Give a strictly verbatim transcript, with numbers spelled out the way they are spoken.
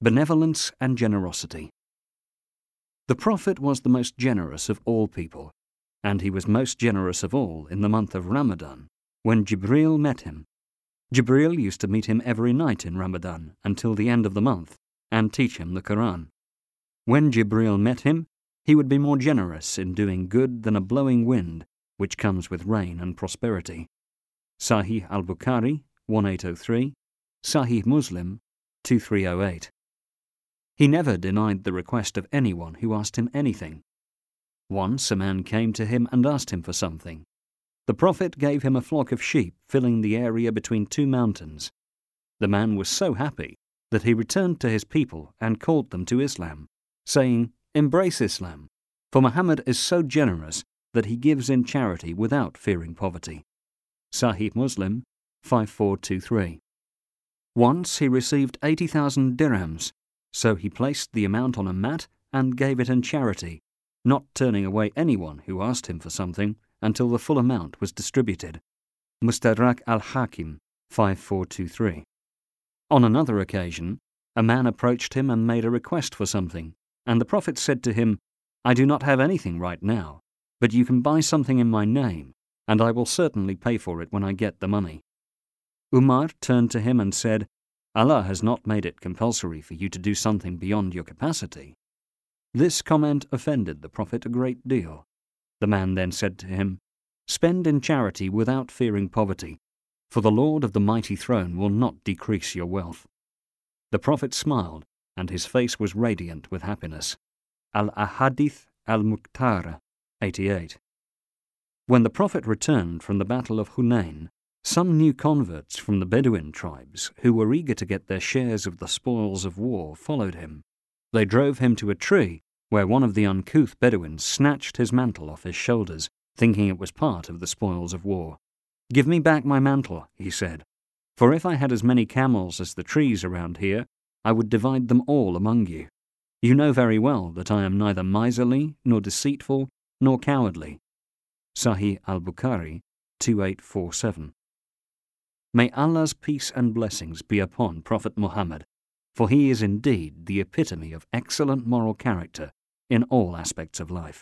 Benevolence and generosity. The Prophet was the most generous of all people, and he was most generous of all in the month of Ramadan, when Jibreel met him. Jibreel used to meet him every night in Ramadan until the end of the month and teach him the Quran. When Jibreel met him, he would be more generous in doing good than a blowing wind, which comes with rain and prosperity. Sahih al-Bukhari, eighteen oh three, Sahih Muslim, twenty-three oh eight. He never denied the request of anyone who asked him anything. Once a man came to him and asked him for something. The Prophet gave him a flock of sheep filling the area between two mountains. The man was so happy that he returned to his people and called them to Islam, saying, "Embrace Islam, for Muhammad is so generous that he gives in charity without fearing poverty." Sahih Muslim, fifty-four twenty-three. Once he received eighty thousand dirhams, so he placed the amount on a mat and gave it in charity, not turning away anyone who asked him for something until the full amount was distributed. Mustadrak al-Hakim, fifty-four twenty-three. On another occasion, a man approached him and made a request for something, and the Prophet said to him, "I do not have anything right now, but you can buy something in my name, and I will certainly pay for it when I get the money." Umar turned to him and said, "Allah has not made it compulsory for you to do something beyond your capacity." This comment offended the Prophet a great deal. The man then said to him, "Spend in charity without fearing poverty, for the Lord of the mighty throne will not decrease your wealth." The Prophet smiled, and his face was radiant with happiness. Al-Ahadith al-Muqtara, eighty-eight. When the Prophet returned from the Battle of Hunayn, some new converts from the Bedouin tribes, who were eager to get their shares of the spoils of war, followed him. They drove him to a tree, where one of the uncouth Bedouins snatched his mantle off his shoulders, thinking it was part of the spoils of war. "Give me back my mantle," he said, "for if I had as many camels as the trees around here, I would divide them all among you. You know very well that I am neither miserly, nor deceitful, nor cowardly." Sahih al-Bukhari, twenty-eight forty-seven. May Allah's peace and blessings be upon Prophet Muhammad, for he is indeed the epitome of excellent moral character in all aspects of life.